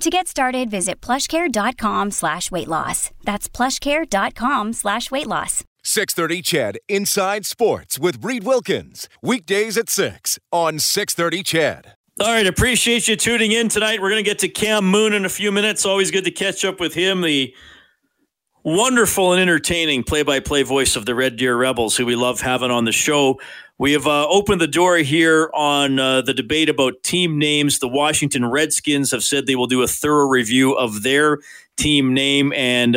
To get started, visit plushcare.com/weightloss. That's plushcare.com/weightloss. 630 CHED Inside Sports with Reed Wilkins. Weekdays at 6 on 630 CHED. All right, appreciate you tuning in tonight. We're going to get to Cam Moon in a few minutes. Always good to catch up with him, the wonderful and entertaining play-by-play voice of the Red Deer Rebels, who we love having on the show. We have opened the door here on the debate about team names. The Washington Redskins have said they will do a thorough review of their team name, and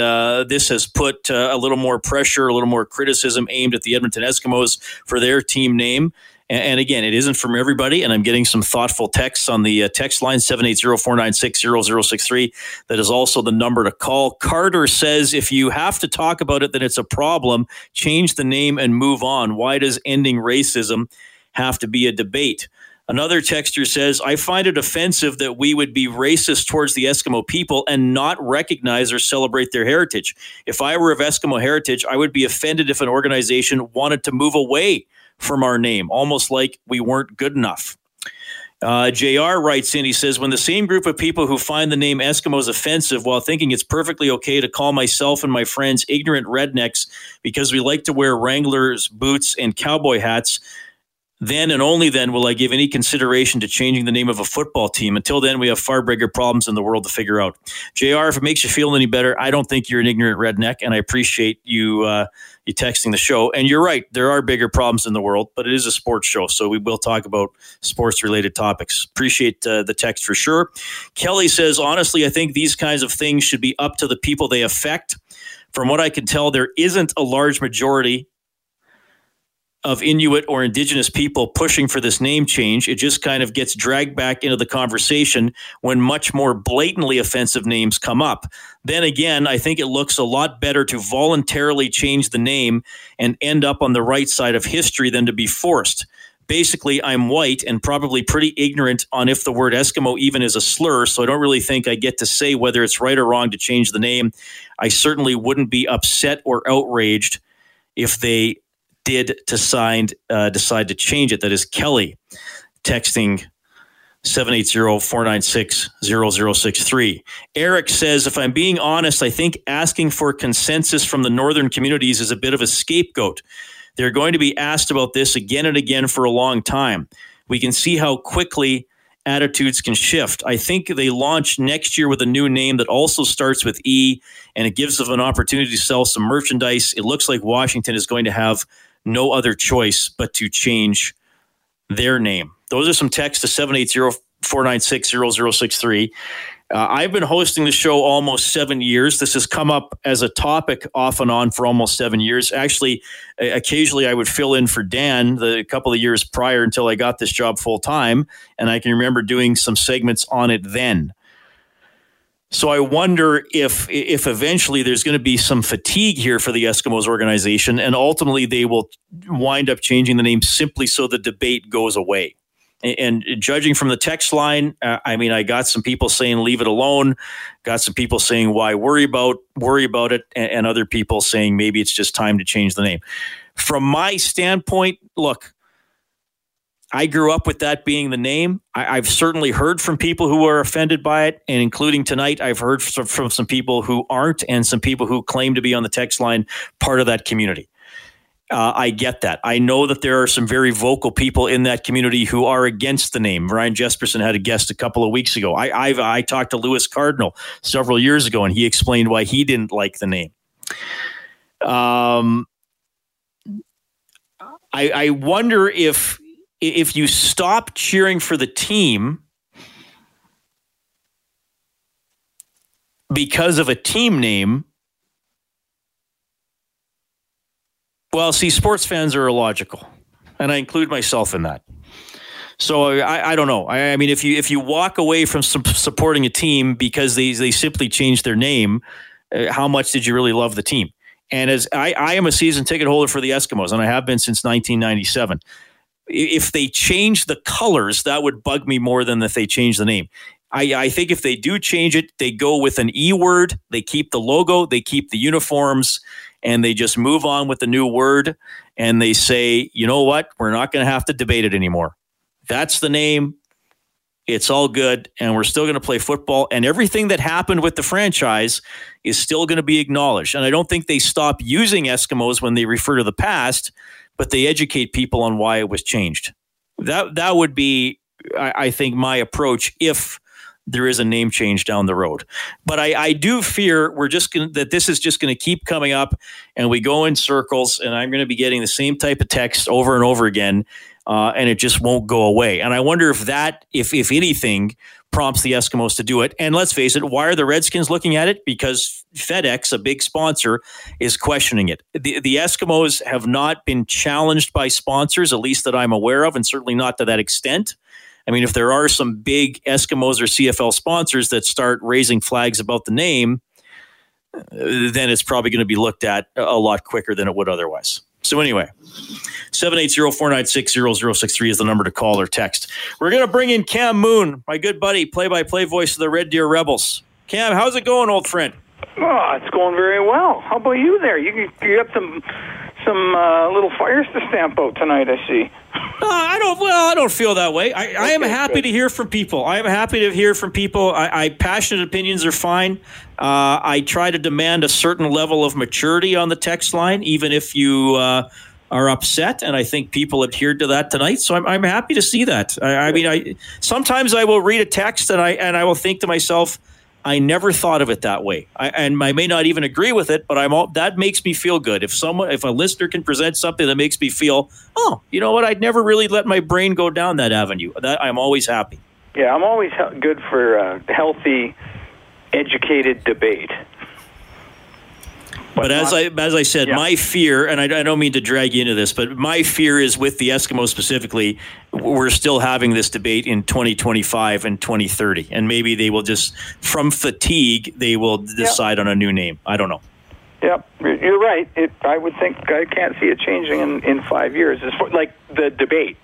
this has put a little more pressure, a little more criticism aimed at the Edmonton Eskimos for their team name. And again, it isn't from everybody, and I'm getting some thoughtful texts on the text line, 780-496-0063. That is also the number to call. Carter says, if you have to talk about it, then it's a problem. Change the name and move on. Why does ending racism have to be a debate? Another texter says, I find it offensive that we would be racist towards the Eskimo people and not recognize or celebrate their heritage. If I were of Eskimo heritage, I would be offended if an organization wanted to move away from our name, almost like we weren't good enough. JR writes in, he says, when the same group of people who find the name Eskimos offensive while thinking it's perfectly okay to call myself and my friends ignorant rednecks because we like to wear Wranglers, boots, and cowboy hats, then and only then will I give any consideration to changing the name of a football team. Until then, we have far bigger problems in the world to figure out. JR, if it makes you feel any better, I don't think you're an ignorant redneck, and I appreciate you texting the show. And you're right, there are bigger problems in the world, but it is a sports show, so we will talk about sports-related topics. Appreciate the text for sure. Kelly says, honestly, I think these kinds of things should be up to the people they affect. From what I can tell, there isn't a large majority of Inuit or Indigenous people pushing for this name change. It just kind of gets dragged back into the conversation when much more blatantly offensive names come up. Then again, I think it looks a lot better to voluntarily change the name and end up on the right side of history than to be forced. Basically, I'm white and probably pretty ignorant on if the word Eskimo even is a slur, so I don't really think I get to say whether it's right or wrong to change the name. I certainly wouldn't be upset or outraged if they did decide to change it. That is Kelly texting 780-496-0063. Eric says, if I'm being honest, I think asking for consensus from the northern communities is a bit of a scapegoat. They're going to be asked about this again and again for a long time. We can see how quickly attitudes can shift. I think they launch next year with a new name that also starts with E, and it gives them an opportunity to sell some merchandise. It looks like Washington is going to have no other choice but to change their name. Those are some texts to 780-496-0063. I've been hosting the show almost 7 years. This has come up as a topic off and on for almost 7 years. Actually, occasionally I would fill in for Dan a couple of years prior until I got this job full time, and I can remember doing some segments on it then. So I wonder if eventually there's going to be some fatigue here for the Eskimos organization, and ultimately they will wind up changing the name simply so the debate goes away. And judging from the text line, I got some people saying leave it alone, got some people saying why worry about it, and other people saying maybe it's just time to change the name. From my standpoint, look, I grew up with that being the name. I've certainly heard from people who are offended by it, and including tonight, I've heard from some people who aren't and some people who claim to be on the text line part of that community. I get that. I know that there are some very vocal people in that community who are against the name. Ryan Jesperson had a guest a couple of weeks ago. I talked to Lewis Cardinal several years ago, and he explained why he didn't like the name. I wonder if you stop cheering for the team because of a team name. Well, see, sports fans are illogical, and I include myself in that. So I don't know. I mean, if you walk away from supporting a team because they simply changed their name, how much did you really love the team? And as I am a season ticket holder for the Eskimos, and I have been since 1997. If they change the colors, that would bug me more than if they change the name. I think if they do change it, they go with an E word, they keep the logo, they keep the uniforms, and they just move on with the new word, and they say, you know what, we're not going to have to debate it anymore. That's the name. It's all good, and we're still going to play football, and everything that happened with the franchise is still going to be acknowledged. And I don't think they stop using Eskimos when they refer to the past, but they educate people on why it was changed. That would be, I think, my approach if there is a name change down the road. But I do fear that this is just going to keep coming up, and we go in circles, and I'm going to be getting the same type of text over and over again. And it just won't go away. And I wonder if that, if anything, prompts the Eskimos to do it. And let's face it, why are the Redskins looking at it? Because FedEx, a big sponsor, is questioning it. The Eskimos have not been challenged by sponsors, at least that I'm aware of, and certainly not to that extent. I mean, if there are some big Eskimos or CFL sponsors that start raising flags about the name, then it's probably going to be looked at a lot quicker than it would otherwise. So anyway, 780-496-0063 is the number to call or text. We're going to bring in Cam Moon, my good buddy, play-by-play voice of the Red Deer Rebels. Cam, how's it going, old friend? Oh, it's going very well. How about you there? You got some little fires to stamp out tonight, I see. I don't feel that way. I am happy to hear from people. Passionate opinions are fine. I try to demand a certain level of maturity on the text line, even if you are upset. And I think people adhered to that tonight. So I'm happy to see that. I mean, sometimes I will read a text and I will think to myself, I never thought of it that way. I may not even agree with it, but that makes me feel good. If a listener can present something that makes me feel, oh, you know what? I'd never really let my brain go down that avenue. I'm always happy. Yeah, I'm always good for healthy, educated debate. But as I said, yeah. My fear, and I don't mean to drag you into this, but my fear is with the Eskimos specifically, we're still having this debate in 2025 and 2030. And maybe they will just, from fatigue, they will decide on a new name. I don't know. Yep, you're right. I would think I can't see it changing in 5 years. It's like the debate.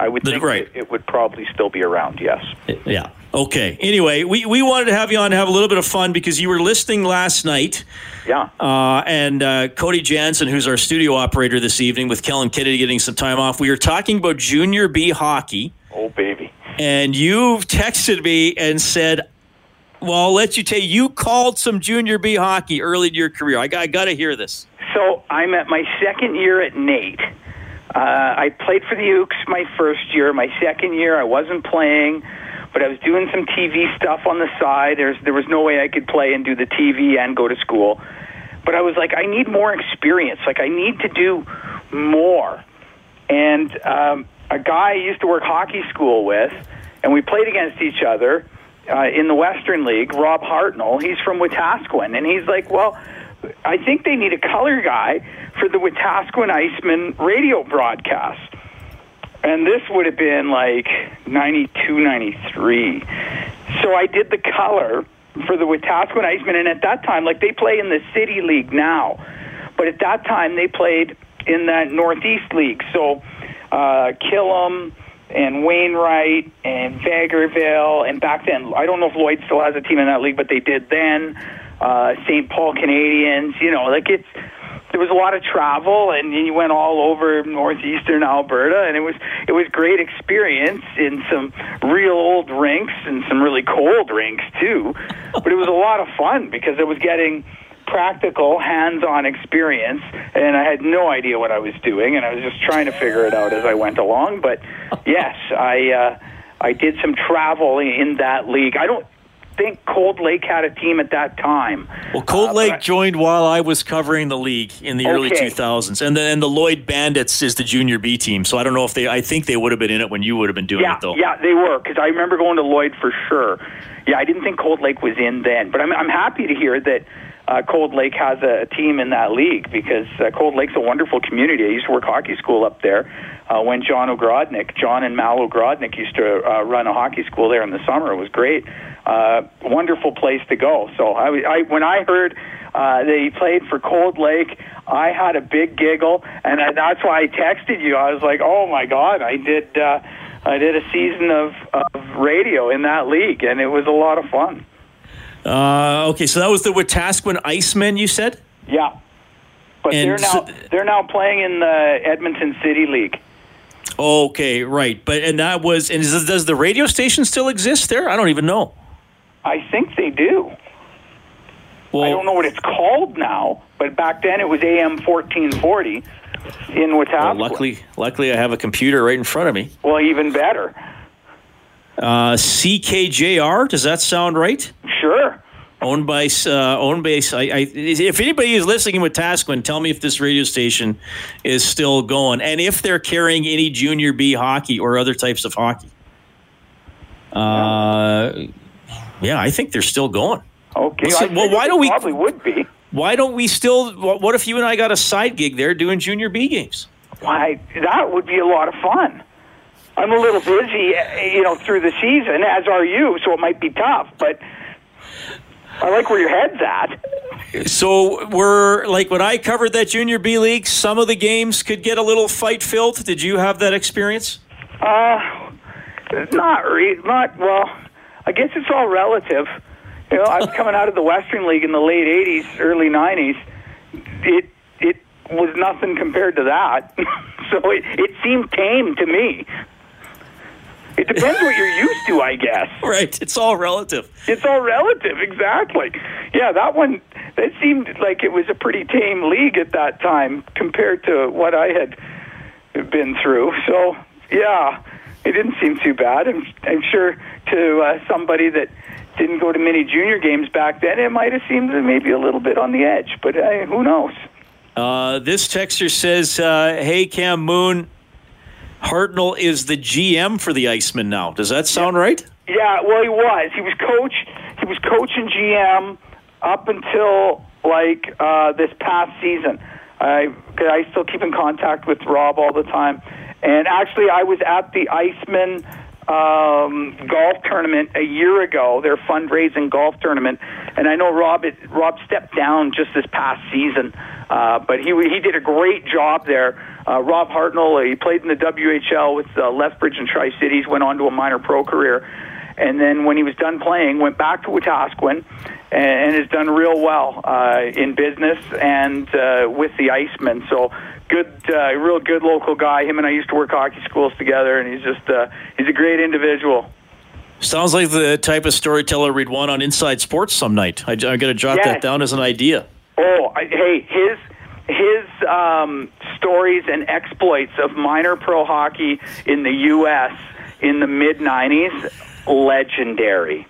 I would think it would probably still be around, yes. Yeah. Okay. Anyway, we wanted to have you on to have a little bit of fun because you were listening last night. Yeah. And Cody Jansen, who's our studio operator this evening, with Kellen Kennedy getting some time off, we were talking about Junior B hockey. Oh, baby. And you texted me and said, well, I'll let you tell you called some Junior B hockey early in your career. I got to hear this. So I'm at my second year at NAIT. I played for the Ukes my first year. My second year, I wasn't playing, but I was doing some TV stuff on the side. There was no way I could play and do the TV and go to school. But I was like, I need more experience. Like, I need to do more. And a guy I used to work hockey school with, and we played against each other in the Western League, Rob Hartnell. He's from Wetaskiwin, and he's like, well, I think they need a color guy for the Wetaskiwin Icemen radio broadcast. And this would have been like 92, 93. So I did the color for the Wetaskiwin Icemen. And at that time, like they play in the City League now. But at that time, they played in that Northeast League. So Killam and Wainwright and Vegerville. And back then, I don't know if Lloyd still has a team in that league, but they did then. St. Paul Canadians, you know, like there was a lot of travel, and you went all over northeastern Alberta, and it was great experience in some real old rinks and some really cold rinks too, but it was a lot of fun because I was getting practical, hands-on experience, and I had no idea what I was doing, and I was just trying to figure it out as I went along. But yes, I did some travel in that league. I think Cold Lake had a team at that time. Well, Cold Lake joined while I was covering the league in the early 2000s, and the Lloyd Bandits is the Junior B team. So I don't know if I think they would have been in it when you would have been doing it though. Yeah, they were, because I remember going to Lloyd for sure. Yeah, I didn't think Cold Lake was in then, but I'm happy to hear that Cold Lake has a team in that league, because Cold Lake's a wonderful community. I used to work hockey school up there when John and Mal O'Grodnik used to run a hockey school there in the summer. It was great. Wonderful place to go. So I when I heard that he played for Cold Lake, I had a big giggle, and that's why I texted you. I was like, oh, my God, I did a season of radio in that league, and it was a lot of fun. Okay, so that was the Wetaskiwin Icemen, you said? Yeah. But they're now playing in the Edmonton City League. Okay, right. Does the radio station still exist there? I don't even know. I think they do. Well, I don't know what it's called now, but back then it was AM 1440 in Wetaskiwin. Well, luckily I have a computer right in front of me. Well, even better. CKJR, does that sound right? Sure. Owned by. If anybody is listening in Wetaskiwin, tell me if this radio station is still going, and if they're carrying any Junior B hockey or other types of hockey. Yeah, I think they're still going. Okay. Probably would be. Why don't we still? What if you and I got a side gig there doing Junior B games? Why, that would be a lot of fun. I'm a little busy, through the season, as are you, so it might be tough, but I like where your head's at. So when I covered that Junior B League, some of the games could get a little fight-filled. Did you have that experience? Not well, I guess it's all relative. I was coming out of the Western League in the late 80s, early 90s. It was nothing compared to that. So it seemed tame to me. It depends what you're used to, I guess. Right. It's all relative. It's all relative, exactly. Yeah, that seemed like it was a pretty tame league at that time compared to what I had been through. So, yeah, it didn't seem too bad. I'm sure to somebody that didn't go to many junior games back then, it might have seemed maybe a little bit on the edge, but who knows? This texter says, hey, Cam Moon, Hartnell is the GM for the Icemen now. Does that sound right? Yeah, well, he was. He was coach. He was coach and GM up until this past season. I still keep in contact with Rob all the time. And actually, I was at the Icemen golf tournament a year ago, their fundraising golf tournament. And I know Rob stepped down just this past season, but he did a great job there. Rob Hartnell, he played in the WHL with Lethbridge and Tri-Cities, went on to a minor pro career. And then when he was done playing, went back to Wetaskiwin and has done real well in business and with the Icemen. So real good local guy. Him and I used to work hockey schools together, and he's a great individual. Sounds like the type of storyteller we'd want on Inside Sports some night. I'm going to jot that down as an idea. Oh, his stories and exploits of minor pro hockey in the U.S. in the mid-'90s, legendary.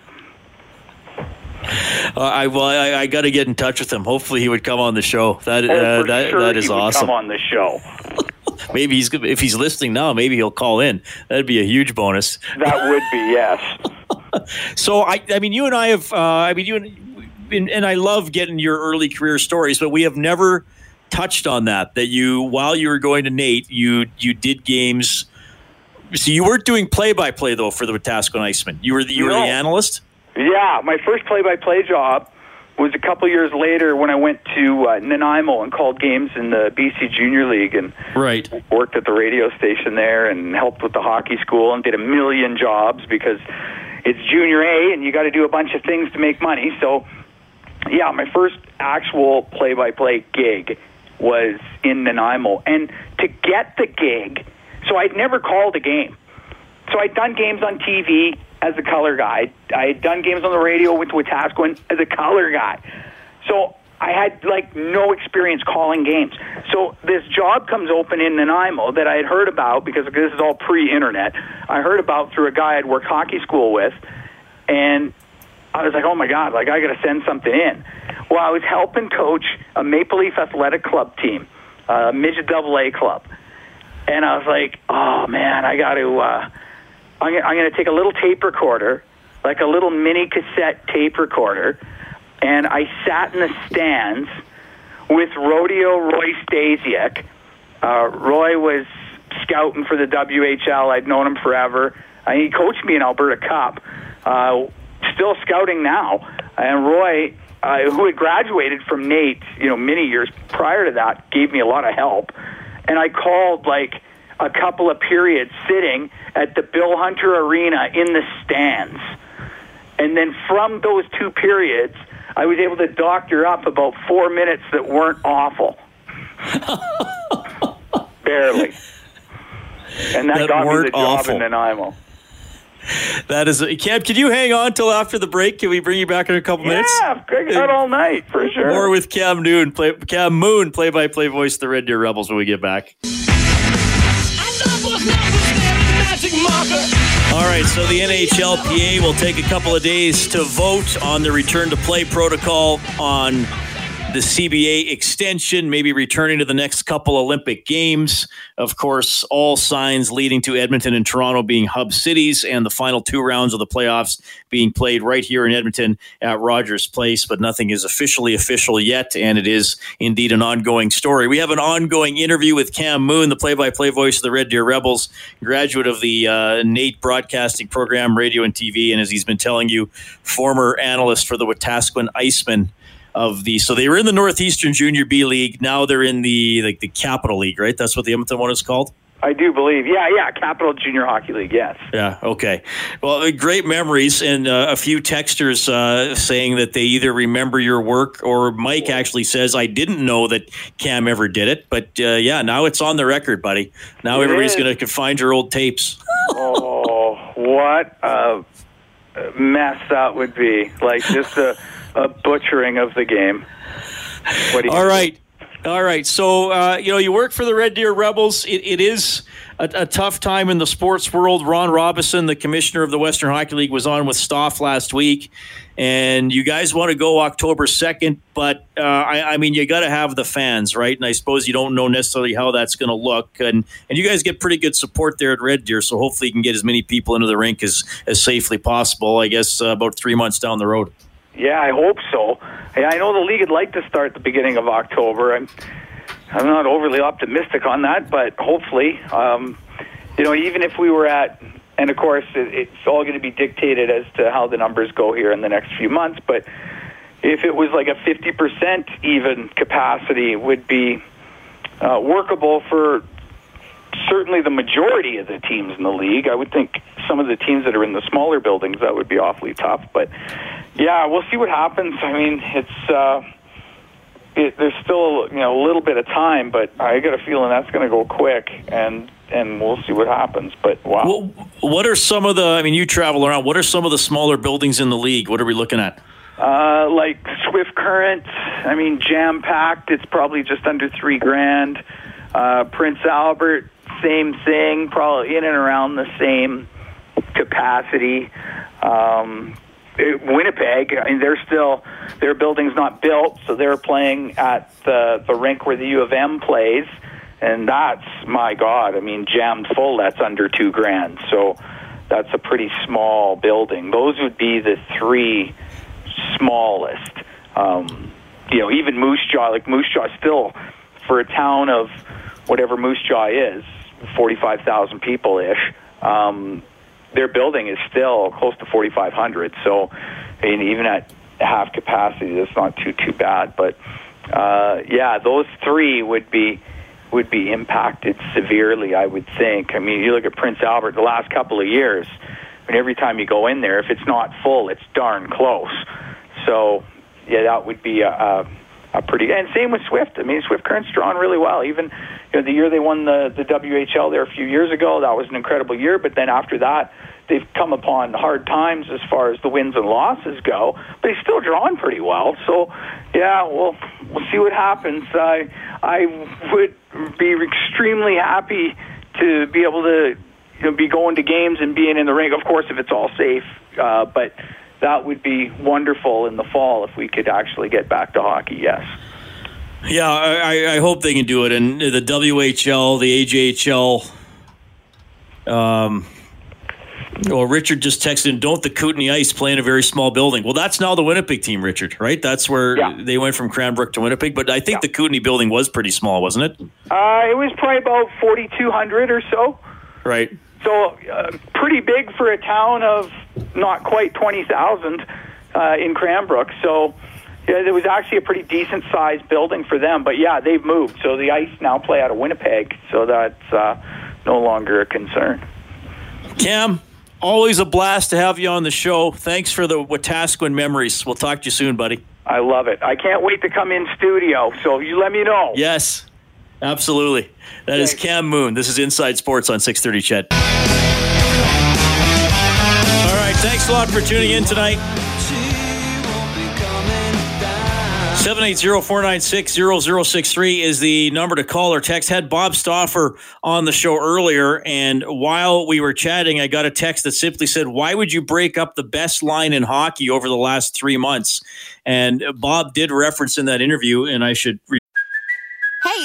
I got to get in touch with him. Hopefully, he would come on the show. That is awesome. Come on the show. Maybe if he's listening now, maybe he'll call in. That'd be a huge bonus. That would be, yes. So I mean, you and I have. And I love getting your early career stories, but we have never touched on that you, while you were going to NAIT, you did games. So you weren't doing play-by-play, though, for the Wetaskiwin Icemen. You were the analyst? Yeah. My first play-by-play job was a couple years later when I went to Nanaimo and called games in the BC Junior League and worked at the radio station there and helped with the hockey school and did a million jobs because it's Junior A and you got to do a bunch of things to make money. So, yeah, my first actual play-by-play gig was in Nanaimo. And to get the gig... So I'd never called a game. So I'd done games on TV as a color guy. I had done games on the radio with Wetaskiwin as a color guy. So I had, no experience calling games. So this job comes open in Nanaimo that I had heard about, because this is all pre-internet, I heard about through a guy I'd worked hockey school with, and I was like, oh, my God, I got to send something in. Well, I was helping coach a Maple Leaf Athletic Club team, a midget double-A club. And I was like, oh, man, I got to, I'm going to take a little tape recorder, like a little mini cassette tape recorder. and I sat in the stands with Rodeo Roy Stasiak. Roy was scouting for the WHL. I'd known him forever. He coached me in Alberta Cup, still scouting now. And Roy, who had graduated from NAIT, many years prior to that, gave me a lot of help. And I called a couple of periods sitting at the Bill Hunter Arena in the stands. And then from those two periods, I was able to doctor up about 4 minutes that weren't awful. Barely. And that got me the job in Nanaimo. That is, Cam, can you hang on till after the break? Can we bring you back in a couple minutes? Yeah, I've got all night, for sure. More with Cam Moon, play-by-play voice of the Red Deer Rebels when we get back. All right, so the NHLPA will take a couple of days to vote on the return to play protocol on the CBA extension, maybe returning to the next couple Olympic Games. Of course, all signs leading to Edmonton and Toronto being hub cities and the final two rounds of the playoffs being played right here in Edmonton at Rogers Place, but nothing is official yet, and it is indeed an ongoing story. We have an ongoing interview with Cam Moon, the play-by-play voice of the Red Deer Rebels, graduate of the NAIT broadcasting program, radio and TV, and as he's been telling you, former analyst for the Wetaskiwin Icemen. So they were in the Northeastern Junior B League. Now they're in the Capital League, right? That's what the Edmonton one is called? I do believe. Yeah, Capital Junior Hockey League, yes. Yeah, okay. Well, great memories, and a few texters saying that they either remember your work, or Mike actually says, I didn't know that Cam ever did it, but now it's on the record, buddy. Now everybody's going to find your old tapes. Oh, what a mess that would be. Just a butchering of the game. All right. So, you work for the Red Deer Rebels. It is a tough time in the sports world. Ron Robison, the commissioner of the Western Hockey League, was on with Stauffer last week, and you guys want to go October 2nd, but you got to have the fans, right? And I suppose you don't know necessarily how that's going to look, and you guys get pretty good support there at Red Deer, so hopefully you can get as many people into the rink as safely possible, I guess, about 3 months down the road. Yeah, I hope so. I know the league would like to start the beginning of October. I'm not overly optimistic on that, but hopefully, even if we were at, and of course, it's all going to be dictated as to how the numbers go here in the next few months, but if it was a 50% even capacity, it would be workable for certainly the majority of the teams in the league. I would think some of the teams that are in the smaller buildings, that would be awfully tough, but... yeah, we'll see what happens. It's there's still a little bit of time, but I got a feeling that's going to go quick, and we'll see what happens. But wow, what are some of the? You travel around. What are some of the smaller buildings in the league? What are we looking at? Like Swift Current. Jam Packed. It's probably just under $3,000. Prince Albert, same thing. Probably in and around the same capacity. Winnipeg, their building's not built, so they're playing at the rink where the U of M plays, and that's, my God, jammed full, that's under $2,000, so that's a pretty small building. Those would be the three smallest. Even Moose Jaw, Moose Jaw still, for a town of whatever Moose Jaw is, 45,000 people-ish, their building is still close to 4,500, so even at half capacity, that's not too bad. But those three would be impacted severely, I would think. You look at Prince Albert the last couple of years. Every time you go in there, if it's not full, it's darn close. So yeah, that would be a pretty. And same with Swift. Swift Current's drawn really well, even. The year they won the WHL there a few years ago, that was an incredible year. But then after that, they've come upon hard times as far as the wins and losses go. But he's still drawn pretty well. So, yeah, we'll see what happens. I would be extremely happy to be able to be going to games and being in the ring, of course, if it's all safe. But that would be wonderful in the fall if we could actually get back to hockey, yes. Yeah, I hope they can do it. And the WHL, the AJHL, Well, Richard just texted in, don't the Kootenai Ice play in a very small building? Well, that's now the Winnipeg team, Richard, right? That's where they went from Cranbrook to Winnipeg. But I think the Kootenai building was pretty small, wasn't it? It was probably about 4,200 or so. Right. So pretty big for a town of not quite 20,000 in Cranbrook. So it was actually a pretty decent-sized building for them. But, yeah, they've moved. So the Ice now play out of Winnipeg. So that's no longer a concern. Cam, always a blast to have you on the show. Thanks for the Wetaskiwin memories. We'll talk to you soon, buddy. I love it. I can't wait to come in studio, so you let me know. Yes, absolutely. That is Cam Moon. This is Inside Sports on 630 CHED. All right, thanks a lot for tuning in tonight. 780-496-0063 is the number to call or text. Had Bob Stauffer on the show earlier, and while we were chatting, I got a text that simply said, why would you break up the best line in hockey over the last 3 months? And Bob did reference in that interview, and I should... Hey,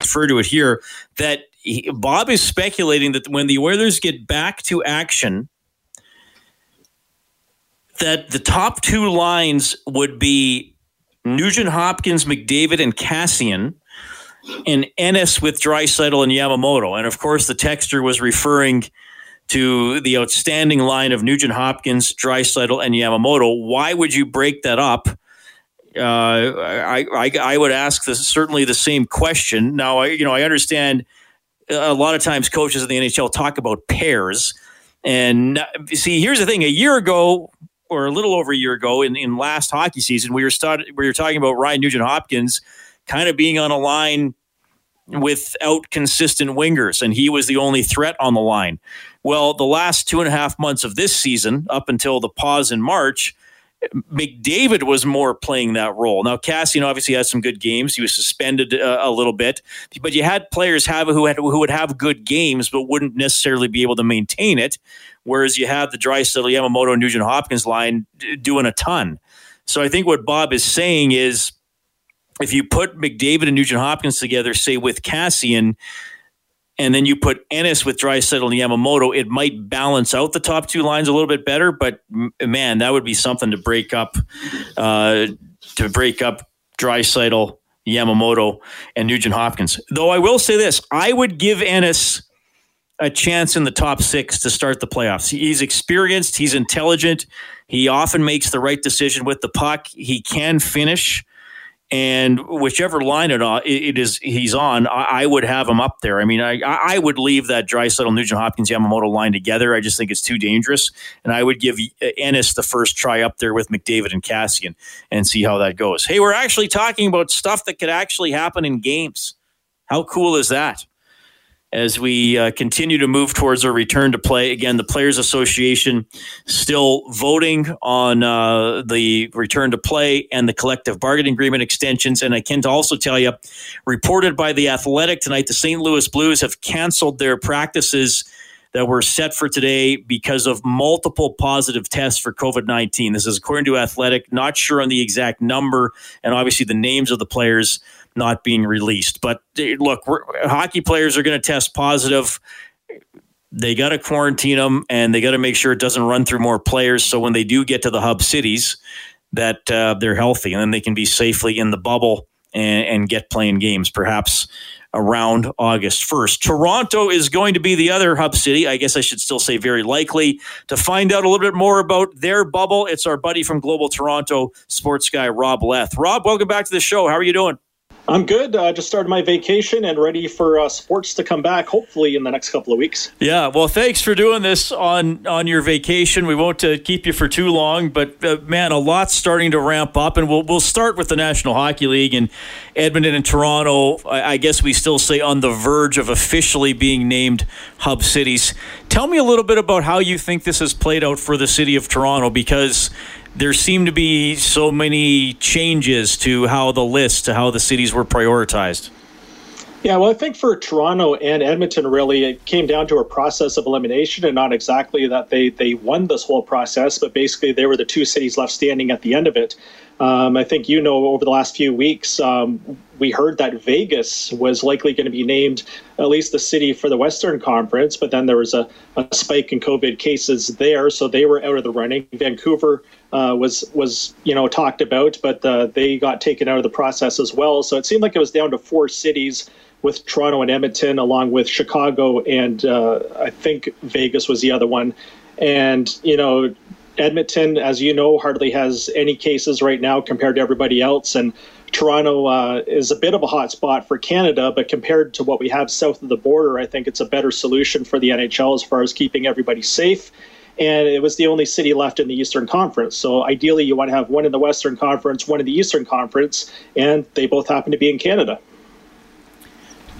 Refer to it here, that Bob is speculating that when the Oilers get back to action, that the top two lines would be Nugent Hopkins, McDavid, and Cassian, and Ennis with Dreisaitl and Yamamoto. And, of course, the texter was referring to the outstanding line of Nugent Hopkins, Dreisaitl, and Yamamoto. Why would you break that up? I would ask certainly the same question. Now, I understand a lot of times coaches in the NHL talk about pairs. And see, here's the thing. A year ago, or a little over a year ago, in last hockey season, we were talking about Ryan Nugent Hopkins kind of being on a line without consistent wingers, and he was the only threat on the line. Well, the last 2.5 months of this season, up until the pause in March, McDavid was more playing that role. Now, Cassian obviously had some good games. He was suspended a little bit. But you had players who would have good games but wouldn't necessarily be able to maintain it, whereas you had the Draisaitl, Yamamoto, and Nugent-Hopkins line doing a ton. So I think what Bob is saying is if you put McDavid and Nugent-Hopkins together, say, with Cassian, and then you put Ennis with Draisaitl and Yamamoto, it might balance out the top two lines a little bit better. But man, that would be something to break up. To break up Draisaitl, Yamamoto, and Nugent Hopkins. Though I will say this, I would give Ennis a chance in the top six to start the playoffs. He's experienced. He's intelligent. He often makes the right decision with the puck. He can finish. And whichever line it is he's on, I would have him up there. I mean, I would leave that Draisaitl, Nugent Hopkins, Yamamoto line together. I just think it's too dangerous. And I would give Ennis the first try up there with McDavid and Cassian and see how that goes. Hey, we're actually talking about stuff that could actually happen in games. How cool is that? As we continue to move towards a return to play. Again, the Players Association still voting on the return to play and the collective bargaining agreement extensions. And I can also tell you, reported by The Athletic tonight, the St. Louis Blues have canceled their practices that were set for today because of multiple positive tests for COVID-19. This is according to Athletic, not sure on the exact number, and obviously the names of the players not being released. But look, hockey players are going to test positive. They got to quarantine them, and they got to make sure it doesn't run through more players, so when they do get to the hub cities, that they're healthy, and then they can be safely in the bubble and get playing games, perhaps around August 1st. Toronto is going to be the other hub city, I guess I should still say very likely. To find out a little bit more about their bubble, it's our buddy from Global Toronto, sports guy Rob Leth. Rob, welcome back to the show. How are you doing? I'm good. I just started my vacation and ready for sports to come back, hopefully, in the next couple of weeks. Yeah, well, thanks for doing this on your vacation. We won't keep you for too long, but, man, a lot's starting to ramp up, and we'll start with the National Hockey League and Edmonton and Toronto. I guess we still say on the verge of officially being named hub cities. Tell me a little bit about how you think this has played out for the city of Toronto, because there seem to be so many changes to how the list, to how the cities were prioritized. Yeah, well, I think for Toronto and Edmonton, really, it came down to a process of elimination, and not exactly that they won this whole process, but basically they were the two cities left standing at the end of it. I think, you know, over the last few weeks, we heard that Vegas was likely going to be named at least the city for the Western Conference, but then there was a spike in COVID cases there, so they were out of the running. Vancouver was you know, talked about, but they got taken out of the process as well. So it seemed like it was down to four cities, with Toronto and Edmonton, along with Chicago, and I think Vegas was the other one. And, you know, Edmonton, as you know, hardly has any cases right now compared to everybody else, and Toronto is a bit of a hot spot for Canada, but compared to what we have south of the border, I think it's a better solution for the NHL as far as keeping everybody safe. And it was the only city left in the Eastern Conference. So ideally, you want to have one in the Western Conference, one in the Eastern Conference, and they both happen to be in Canada.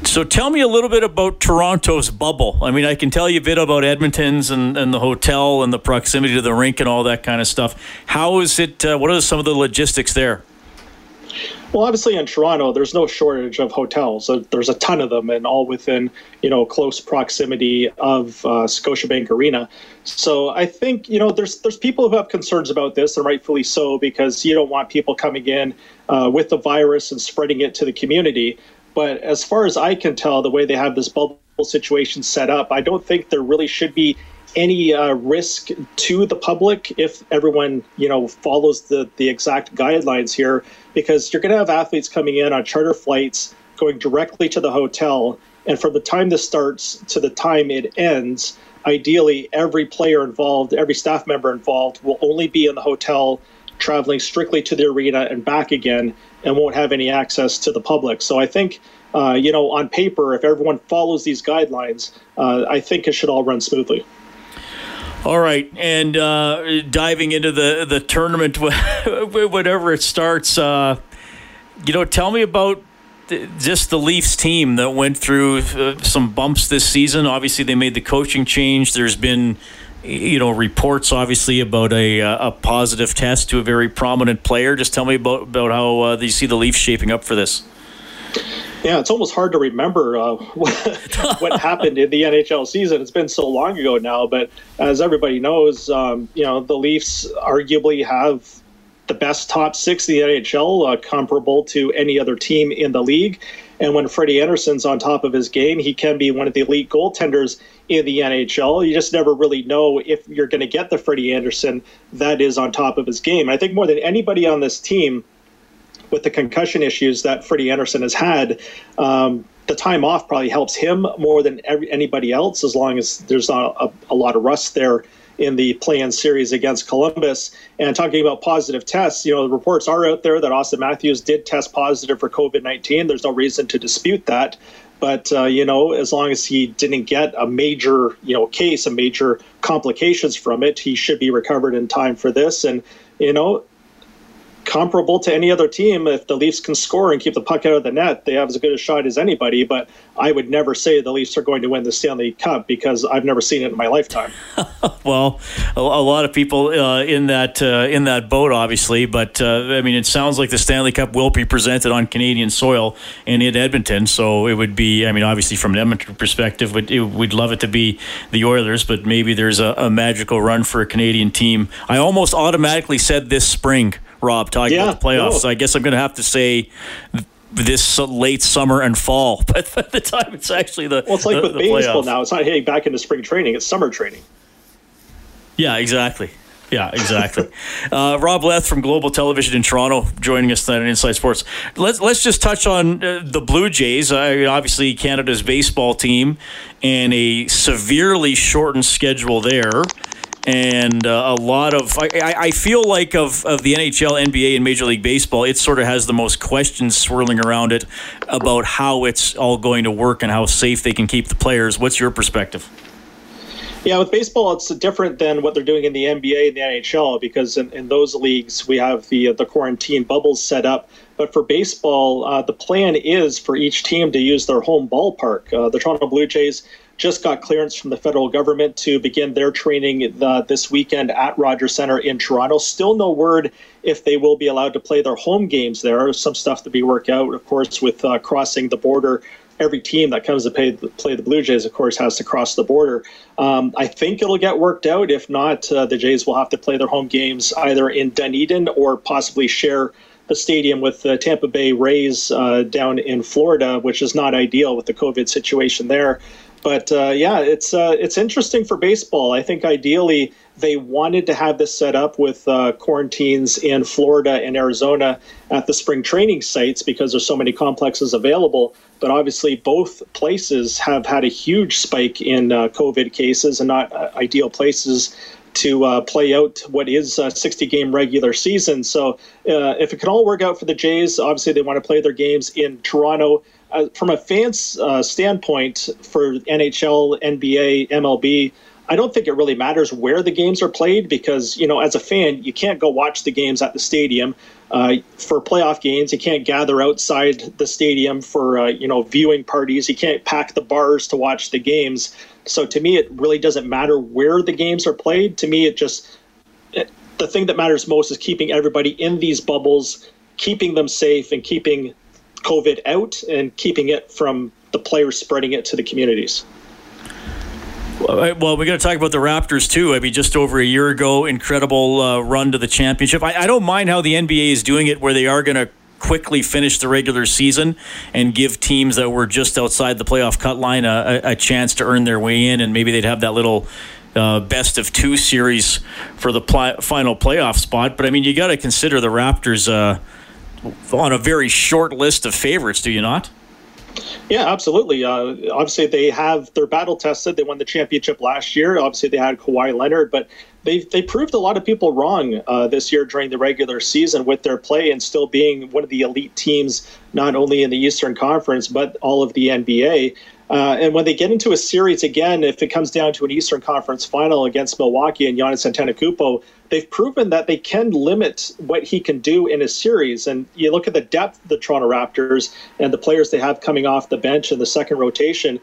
So tell me a little bit about Toronto's bubble. I mean, I can tell you a bit about Edmonton's and the hotel and the proximity to the rink and all that kind of stuff. How is it, what are some of the logistics there? Well, obviously in Toronto, there's no shortage of hotels. There's a ton of them, and all within, you know, close proximity of Scotiabank Arena. So I think, you know, there's people who have concerns about this, and rightfully so, because you don't want people coming in with the virus and spreading it to the community. But as far as I can tell, the way they have this bubble situation set up, I don't think there really should be any risk to the public if everyone, you know, follows the exact guidelines here, because you're going to have athletes coming in on charter flights, going directly to the hotel, and from the time this starts to the time it ends, ideally every player involved, every staff member involved will only be in the hotel, traveling strictly to the arena and back again, and won't have any access to the public. So I think, you know, on paper, if everyone follows these guidelines, I think it should all run smoothly. All right, and diving into the tournament, whenever it starts, you know, tell me about just the Leafs team that went through some bumps this season. Obviously, they made the coaching change. There's been, you know, reports obviously about a positive test to a very prominent player. Just tell me about how you see the Leafs shaping up for this. Yeah, it's almost hard to remember what happened in the NHL season. It's been so long ago now, but as everybody knows, you know, the Leafs arguably have the best top six in the NHL, comparable to any other team in the league. And when Freddie Anderson's on top of his game, he can be one of the elite goaltenders in the NHL. You just never really know if you're going to get the Freddie Anderson that is on top of his game. I think more than anybody on this team, with the concussion issues that Freddie Anderson has had, the time off probably helps him more than anybody else, as long as there's not a lot of rust there in the play-in series against Columbus. And talking about positive tests, you know, the reports are out there that Austin Matthews did test positive for COVID-19. There's no reason to dispute that. But, you know, as long as he didn't get a major, you know, case, a major complications from it, he should be recovered in time for this. And, you know, comparable to any other team, if the Leafs can score and keep the puck out of the net, they have as good a shot as anybody. But I would never say the Leafs are going to win the Stanley Cup, because I've never seen it in my lifetime. Well, a lot of people in that boat, obviously. But, I mean, it sounds like the Stanley Cup will be presented on Canadian soil and in Edmonton. So it would be, I mean, obviously from an Edmonton perspective, we'd love it to be the Oilers. But maybe there's a magical run for a Canadian team. I almost automatically said this spring, Rob, talking about the playoffs. So I guess I'm going to have to say this late summer and fall. But by the time it's actually the playoffs. Well, it's like with baseball now. It's not heading back into spring training. It's summer training. Yeah, exactly. Yeah, exactly. Rob Leth from Global Television in Toronto joining us tonight on Inside Sports. Let's just touch on the Blue Jays. Obviously, Canada's baseball team, and a severely shortened schedule there. And a lot of, I feel like of the NHL, NBA, and Major League Baseball, it sort of has the most questions swirling around it about how it's all going to work and how safe they can keep the players. What's your perspective? Yeah, with baseball, it's different than what they're doing in the NBA and the NHL, because in those leagues, we have the quarantine bubbles set up. But for baseball, the plan is for each team to use their home ballpark. The Toronto Blue Jays just got clearance from the federal government to begin their training this weekend at Rogers Centre in Toronto. Still no word if they will be allowed to play their home games there. Some stuff to be worked out, of course, with crossing the border. Every team that comes to play the Blue Jays, of course, has to cross the border. I think it'll get worked out. If not, the Jays will have to play their home games either in Dunedin or possibly share the stadium with the Tampa Bay Rays down in Florida, which is not ideal with the COVID situation there. But yeah, it's interesting for baseball. I think ideally they wanted to have this set up with quarantines in Florida and Arizona at the spring training sites because there's so many complexes available. But obviously both places have had a huge spike in COVID cases and not ideal places to play out what is a 60-game regular season. So if it can all work out for the Jays, obviously they want to play their games in Toronto. From a fan's standpoint, for NHL, NBA, MLB, I don't think it really matters where the games are played because, you know, as a fan, you can't go watch the games at the stadium. For playoff games, you can't gather outside the stadium for, you know, viewing parties. You can't pack the bars to watch the games. So to me, it really doesn't matter where the games are played. To me, the thing that matters most is keeping everybody in these bubbles, keeping them safe and keeping COVID out and keeping it from the players spreading it to the communities. Well, we got to talk about the Raptors, too. I mean, just over a year ago, incredible run to the championship. I don't mind how the NBA is doing it, where they are going to quickly finish the regular season and give teams that were just outside the playoff cut line a chance to earn their way in, and maybe they'd have that little best of two series for the final playoff spot. But, I mean, you got to consider the Raptors on a very short list of favorites, do you not? Yeah, absolutely. Obviously, they have their battle tested. They won the championship last year. Obviously, they had Kawhi Leonard, but they proved a lot of people wrong this year during the regular season with their play and still being one of the elite teams, not only in the Eastern Conference, but all of the NBA. And when they get into a series again, if it comes down to an Eastern Conference final against Milwaukee and Giannis Antetokounmpo, they've proven that they can limit what he can do in a series. And you look at the depth of the Toronto Raptors and the players they have coming off the bench in the second rotation,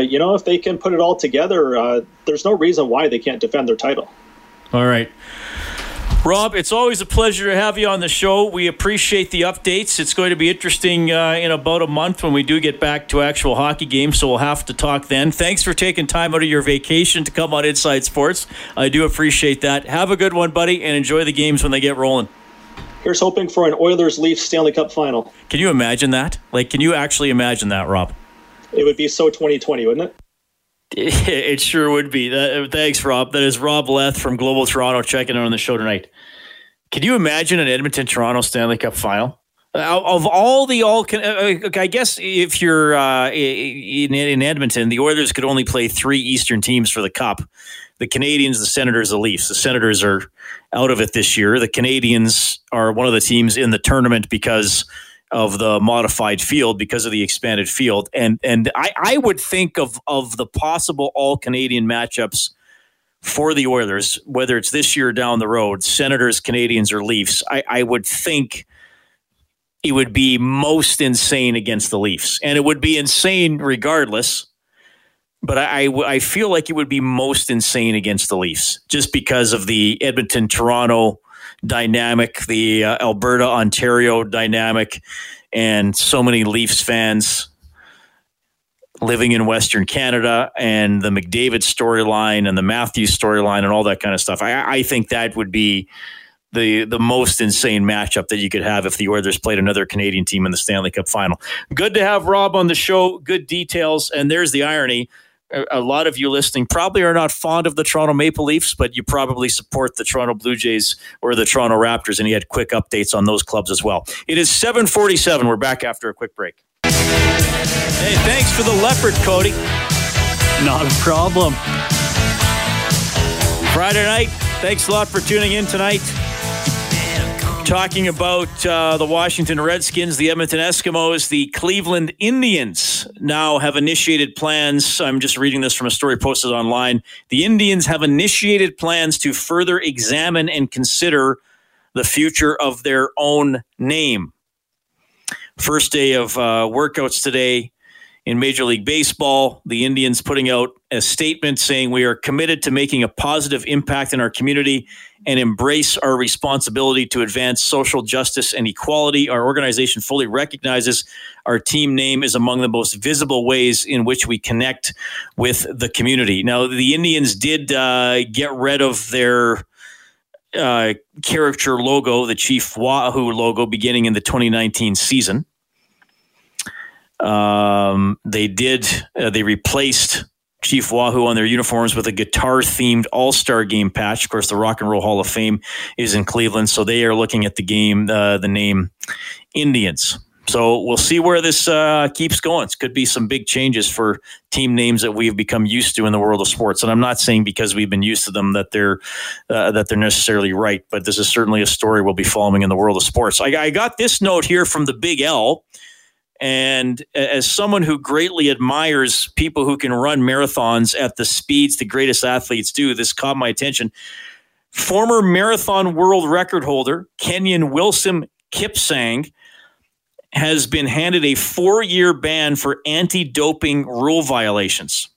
you know, if they can put it all together, there's no reason why they can't defend their title. All right. Rob, it's always a pleasure to have you on the show. We appreciate the updates. It's going to be interesting in about a month when we do get back to actual hockey games, so we'll have to talk then. Thanks for taking time out of your vacation to come on Inside Sports. I do appreciate that. Have a good one, buddy, and enjoy the games when they get rolling. Here's hoping for an Oilers-Leafs Stanley Cup final. Can you imagine that? Like, can you actually imagine that, Rob? It would be so 2020, wouldn't it? It sure would be. Thanks, Rob. That is Rob Leth from Global Toronto checking in on the show tonight. Can you imagine an Edmonton-Toronto Stanley Cup final? Of all the I guess if you're in Edmonton, the Oilers could only play three Eastern teams for the Cup. The Canadians, the Senators, the Leafs. The Senators are out of it this year. The Canadians are one of the teams in the tournament because of the modified field, because of the expanded field. And I would think of the possible all-Canadian matchups for the Oilers, whether it's this year or down the road, Senators, Canadians, or Leafs, I would think it would be most insane against the Leafs. And it would be insane regardless, but I feel like it would be most insane against the Leafs just because of the Edmonton-Toronto dynamic, the Alberta Ontario dynamic, and so many Leafs fans living in Western Canada, and the McDavid storyline and the Matthews storyline and all that kind of stuff. I think that would be the most insane matchup that you could have if the Oilers played another Canadian team in the Stanley Cup final. Good to have Rob on the show. Good details. And there's the irony. A lot of you listening probably are not fond of the Toronto Maple Leafs, but you probably support the Toronto Blue Jays or the Toronto Raptors, and he had quick updates on those clubs as well. It is 7:47. We're back after a quick break. Hey, thanks for the leopard, Cody. Not a problem. Friday night. Thanks a lot for tuning in tonight. Talking about the Washington Redskins, the Edmonton Eskimos, the Cleveland Indians now have initiated plans. I'm just reading this from a story posted online. The Indians have initiated plans to further examine and consider the future of their own name. First day of workouts today in Major League Baseball. The Indians putting out a statement saying, "We are committed to making a positive impact in our community and embrace our responsibility to advance social justice and equality. Our organization fully recognizes our team name is among the most visible ways in which we connect with the community." Now, the Indians did get rid of their character logo, the Chief Wahoo logo, beginning in the 2019 season. They replaced Chief Wahoo on their uniforms with a guitar-themed All-Star Game patch. Of course, the Rock and Roll Hall of Fame is in Cleveland, so they are looking at the game, the name Indians. So we'll see where this keeps going. It could be some big changes for team names that we've become used to in the world of sports. And I'm not saying because we've been used to them that they're necessarily right, but this is certainly a story we'll be following in the world of sports. I got this note here from the Big L. And as someone who greatly admires people who can run marathons at the speeds the greatest athletes do, this caught my attention. Former marathon world record holder Kenyan Wilson Kipsang has been handed a 4-year ban for anti-doping rule violations.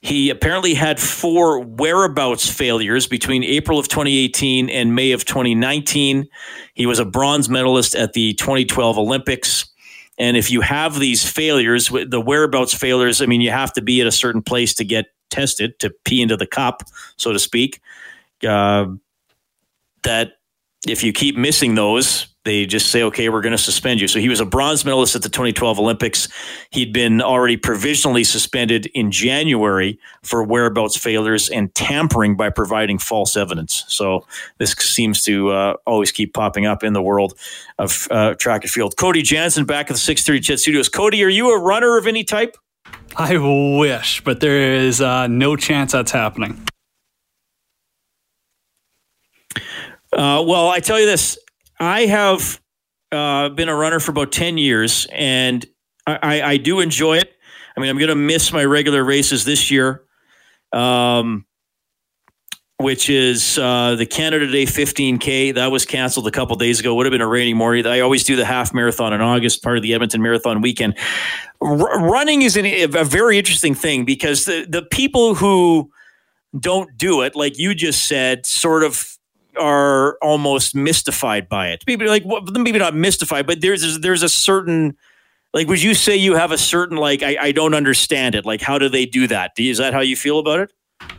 He apparently had 4 whereabouts failures between April of 2018 and May of 2019. He was a bronze medalist at the 2012 Olympics. And if you have these failures, the whereabouts failures, I mean, you have to be at a certain place to get tested, to pee into the cup, so to speak. That if you keep missing those, they just say, okay, we're going to suspend you. So he was a bronze medalist at the 2012 Olympics. He'd been already provisionally suspended in January for whereabouts failures and tampering by providing false evidence. So this seems to always keep popping up in the world of track and field. Cody Jansen back at the 630 Chet Studios. Cody, are you a runner of any type? I wish, but there is no chance that's happening. Well, I tell you this. I have been a runner for about 10 years, and I do enjoy it. I mean, I'm going to miss my regular races this year, which is the Canada Day 15K. That was canceled a couple days ago. Would have been a rainy morning. I always do the half marathon in August, part of the Edmonton Marathon weekend. Running is a very interesting thing because the people who don't do it, like you just said, sort of are almost mystified by it. Maybe like, maybe not mystified, but there's a certain, like, would you say you have a certain, like, I don't understand it. Like, how do they do that? Is that how you feel about it?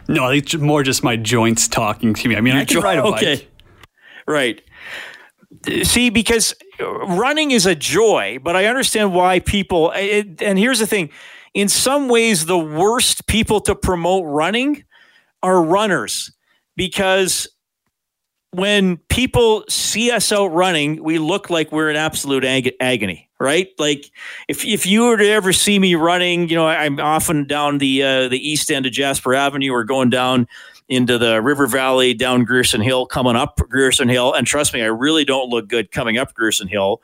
No, I think it's more just my joints talking to me. I mean, I can ride a bike. Okay. Right. See, because running is a joy, but I understand why people, and here's the thing, in some ways, the worst people to promote running are runners, because when people see us out running, we look like we're in absolute agony, right? Like if you were to ever see me running, you know, I'm often down the east end of Jasper Avenue or going down into the river valley, down Grierson Hill, coming up Grierson Hill. And trust me, I really don't look good coming up Grierson Hill.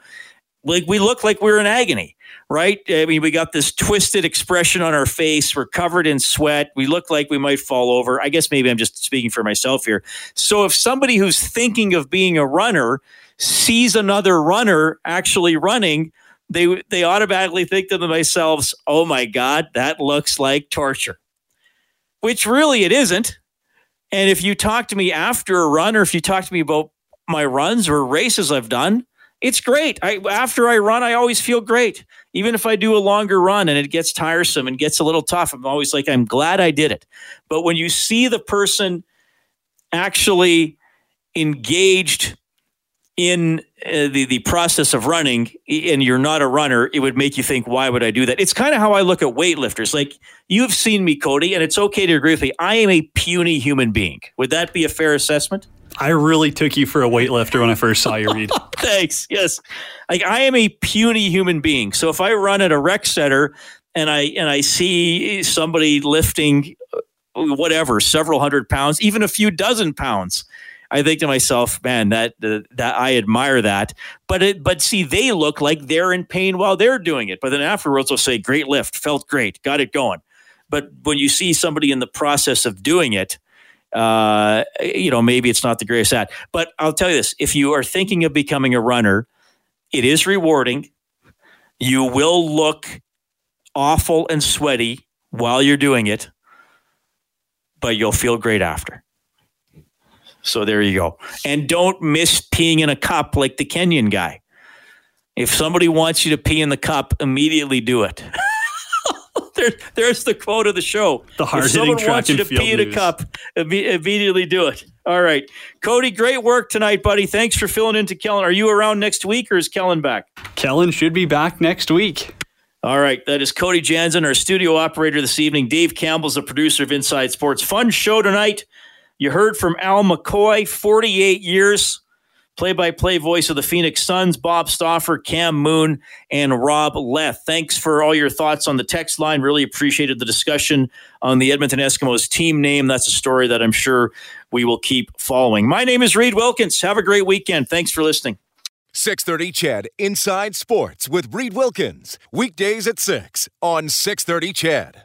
Like we look like we're in agony, right? I mean, we got this twisted expression on our face. We're covered in sweat. We look like we might fall over. I guess maybe I'm just speaking for myself here. So if somebody who's thinking of being a runner sees another runner actually running, they automatically think to themselves, oh my God, that looks like torture, which really it isn't. And if you talk to me after a run, or if you talk to me about my runs or races I've done, it's great. After I run, I always feel great. Even if I do a longer run and it gets tiresome and gets a little tough, I'm always like, I'm glad I did it. But when you see the person actually engaged in the process of running and you're not a runner, it would make you think, why would I do that? It's kind of how I look at weightlifters. Like, you've seen me, Cody, and it's okay to agree with me. I am a puny human being. Would that be a fair assessment? I really took you for a weightlifter when I first saw you, Reed. Thanks. Yes. Like, I am a puny human being. So if I run at a rec center and I see somebody lifting whatever, several hundred pounds, even a few dozen pounds. I think to myself, man, that I admire that. But see, they look like they're in pain while they're doing it. But then afterwards, they'll say, great lift, felt great, got it going. But when you see somebody in the process of doing it, maybe it's not the greatest at. But I'll tell you this, if you are thinking of becoming a runner, it is rewarding. You will look awful and sweaty while you're doing it, but you'll feel great after. So there you go. And don't miss peeing in a cup like the Kenyan guy. If somebody wants you to pee in the cup, immediately do it. There's the quote of the show. The hard-hitting track and field news. If someone wants you to pee in a cup, immediately do it. All right. Cody, great work tonight, buddy. Thanks for filling into Kellen. Are you around next week, or is Kellen back? Kellen should be back next week. All right. That is Cody Jansen, our studio operator this evening. Dave Campbell's the producer of Inside Sports. Fun show tonight. You heard from Al McCoy, 48 years, play-by-play voice of the Phoenix Suns, Bob Stauffer, Cam Moon, and Rob Leth. Thanks for all your thoughts on the text line. Really appreciated the discussion on the Edmonton Eskimos team name. That's a story that I'm sure we will keep following. My name is Reed Wilkins. Have a great weekend. Thanks for listening. 6:30 CHED Inside Sports with Reed Wilkins. Weekdays at 6 on 6:30 CHED.